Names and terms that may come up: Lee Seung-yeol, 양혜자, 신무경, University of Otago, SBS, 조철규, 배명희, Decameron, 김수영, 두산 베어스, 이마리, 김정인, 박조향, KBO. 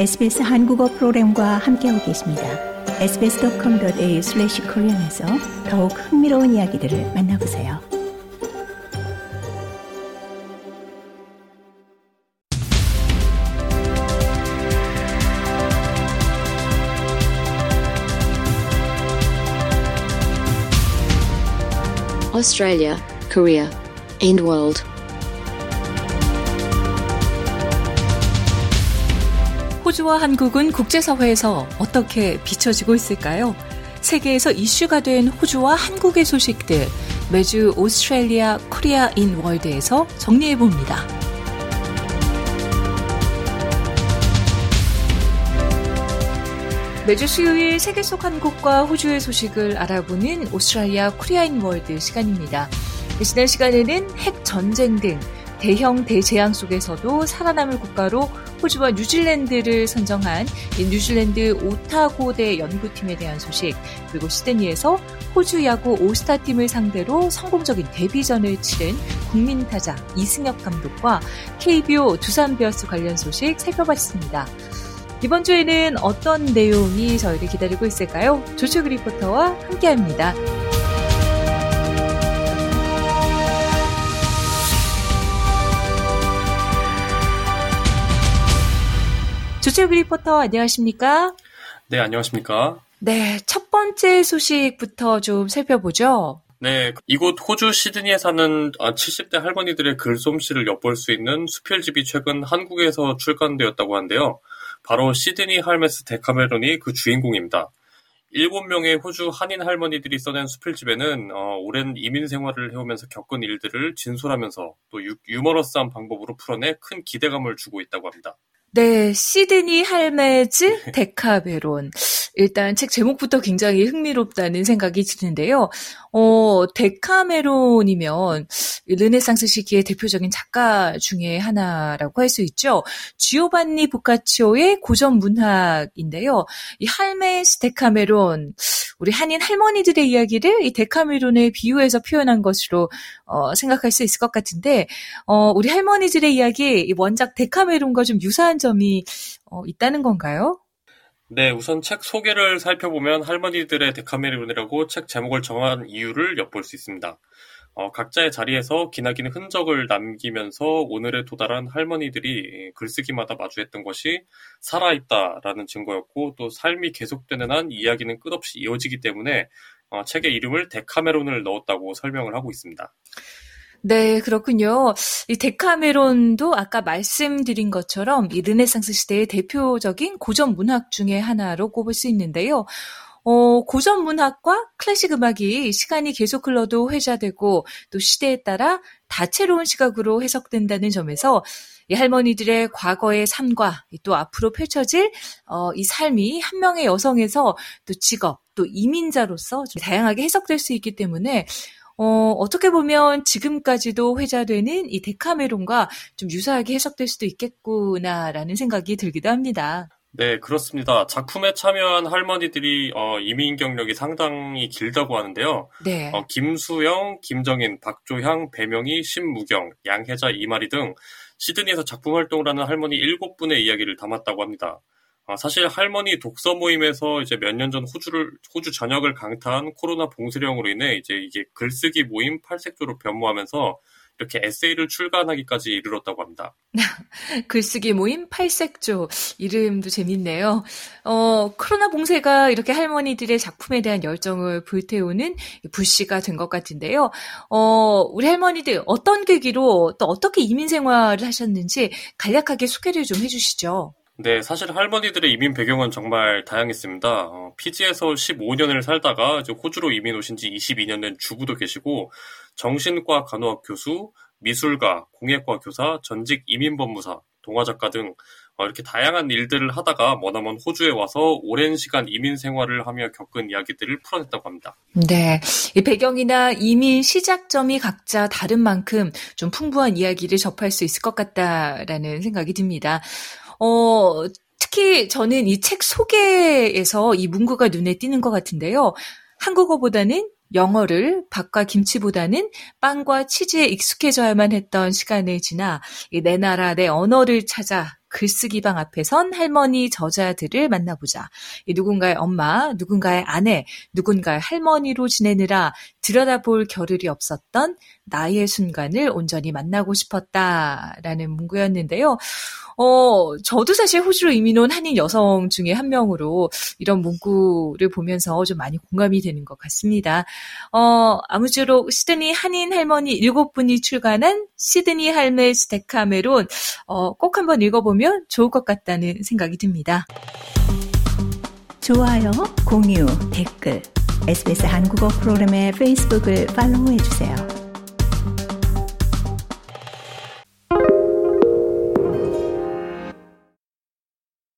SBS 한국어 프로그램과 함께하고 계십니다. sbs.com.au/korean에서 더욱 흥미로운 이야기들을 만나보세요. Australia, Korea and World. 호주와 한국은 국제사회에서 어떻게 비춰지고 있을까요? 세계에서 이슈가 된 호주와 한국의 소식들, 매주 오스트레일리아 코리아 인 월드에서 정리해봅니다. 매주 수요일 세계 속 한국과 호주의 소식을 알아보는 오스트레일리아 코리아 인 월드 시간입니다. 지난 시간에는 핵전쟁 등 대형 대재앙 속에서도 살아남을 국가로 호주와 뉴질랜드를 선정한 뉴질랜드 오타고대 연구팀에 대한 소식, 그리고 시드니에서 호주 야구 올스타팀을 상대로 성공적인 데뷔전을 치른 국민타자 이승엽 감독과 KBO 두산 베어스 관련 소식 살펴봤습니다. 이번 주에는 어떤 내용이 저희를 기다리고 있을까요? 조철규 리포터와 함께합니다. 조철규 리포터 안녕하십니까? 네, 안녕하십니까? 네, 첫 번째 소식부터 좀 살펴보죠. 네, 이곳 호주 시드니에 사는 70대 할머니들의 글솜씨를 엿볼 수 있는 수필집이 최근 한국에서 출간되었다고 한데요. 바로 시드니 할메스 데카메론이 그 주인공입니다. 7명의 호주 한인 할머니들이 써낸 수필집에는 오랜 이민 생활을 해오면서 겪은 일들을 진솔하면서 또 유머러스한 방법으로 풀어내 큰 기대감을 주고 있다고 합니다. 네, 시드니 할메즈 데카메론. 일단 책 제목부터 굉장히 흥미롭다는 생각이 드는데요. 데카메론이면 르네상스 시기의 대표적인 작가 중에 하나라고 할 수 있죠. 지오반니 보카치오의 고전 문학인데요. 이 할메스 데카메론, 우리 한인 할머니들의 이야기를 이 데카메론에 비유해서 표현한 것으로 생각할 수 있을 것 같은데, 우리 할머니들의 이야기, 이 원작 데카메론과 좀 유사한 점이 있다는 건가요? 네, 우선 책 소개를 살펴보면 할머니들의 데카메론이라고 책 제목을 정한 이유를 엿볼 수 있습니다. 각자의 자리에서 기나긴 흔적을 남기면서 오늘에 도달한 할머니들이 글쓰기마다 마주했던 것이 살아있다라는 증거였고, 또 삶이 계속되는 한 이야기는 끝없이 이어지기 때문에 책의 이름을 데카메론을 넣었다고 설명을 하고 있습니다. 네, 그렇군요. 이 데카메론도 아까 말씀드린 것처럼 이 르네상스 시대의 대표적인 고전 문학 중에 하나로 꼽을 수 있는데요. 고전 문학과 클래식 음악이 시간이 계속 흘러도 회자되고 또 시대에 따라 다채로운 시각으로 해석된다는 점에서 이 할머니들의 과거의 삶과 또 앞으로 펼쳐질 이 삶이 한 명의 여성에서 또 직업, 또 이민자로서 좀 다양하게 해석될 수 있기 때문에 어떻게 보면 지금까지도 회자되는 이 데카메론과 좀 유사하게 해석될 수도 있겠구나라는 생각이 들기도 합니다. 네, 그렇습니다. 작품에 참여한 할머니들이 이민 경력이 상당히 길다고 하는데요. 네. 김수영, 김정인, 박조향, 배명희, 신무경, 양혜자, 이마리 등 시드니에서 작품 활동을 하는 할머니 7분의 이야기를 담았다고 합니다. 사실 할머니 독서 모임에서 이제 몇 년 전 호주 전역을 강타한 코로나 봉쇄령으로 인해 이제 이게 글쓰기 모임 8색조로 변모하면서 이렇게 에세이를 출간하기까지 이르렀다고 합니다. 글쓰기 모임 8색조, 이름도 재밌네요. 코로나 봉쇄가 이렇게 할머니들의 작품에 대한 열정을 불태우는 불씨가 된 것 같은데요. 우리 할머니들 어떤 계기로 또 어떻게 이민 생활을 하셨는지 간략하게 소개를 좀 해주시죠. 네, 사실 할머니들의 이민 배경은 정말 다양했습니다. 피지에서 15년을 살다가 이제 호주로 이민 오신 지 22년 된 주부도 계시고, 정신과 간호학 교수, 미술가, 공예과 교사, 전직 이민법무사, 동화작가 등 이렇게 다양한 일들을 하다가 머나먼 호주에 와서 오랜 시간 이민 생활을 하며 겪은 이야기들을 풀어냈다고 합니다. 네, 이 배경이나 이민 시작점이 각자 다른 만큼 좀 풍부한 이야기를 접할 수 있을 것 같다라는 생각이 듭니다. 특히 저는 이 책 소개에서 이 문구가 눈에 띄는 것 같은데요. 한국어보다는 영어를, 밥과 김치보다는 빵과 치즈에 익숙해져야만 했던 시간을 지나 내 나라, 내 언어를 찾아 글쓰기방 앞에선 할머니 저자들을 만나보자. 누군가의 엄마, 누군가의 아내, 누군가의 할머니로 지내느라 들여다볼 겨를이 없었던 나의 순간을 온전히 만나고 싶었다라는 문구였는데요. 저도 사실 호주로 이민 온 한인 여성 중에 한 명으로 이런 문구를 보면서 좀 많이 공감이 되는 것 같습니다. 아무쪼록 시드니 한인 할머니 7분이 출간한 시드니 할매's 데카메론 꼭 한번 읽어보면 좋을 것 같다는 생각이 듭니다. 좋아요, 공유, 댓글 SBS 한국어 프로그램의 페이스북을 팔로우해주세요.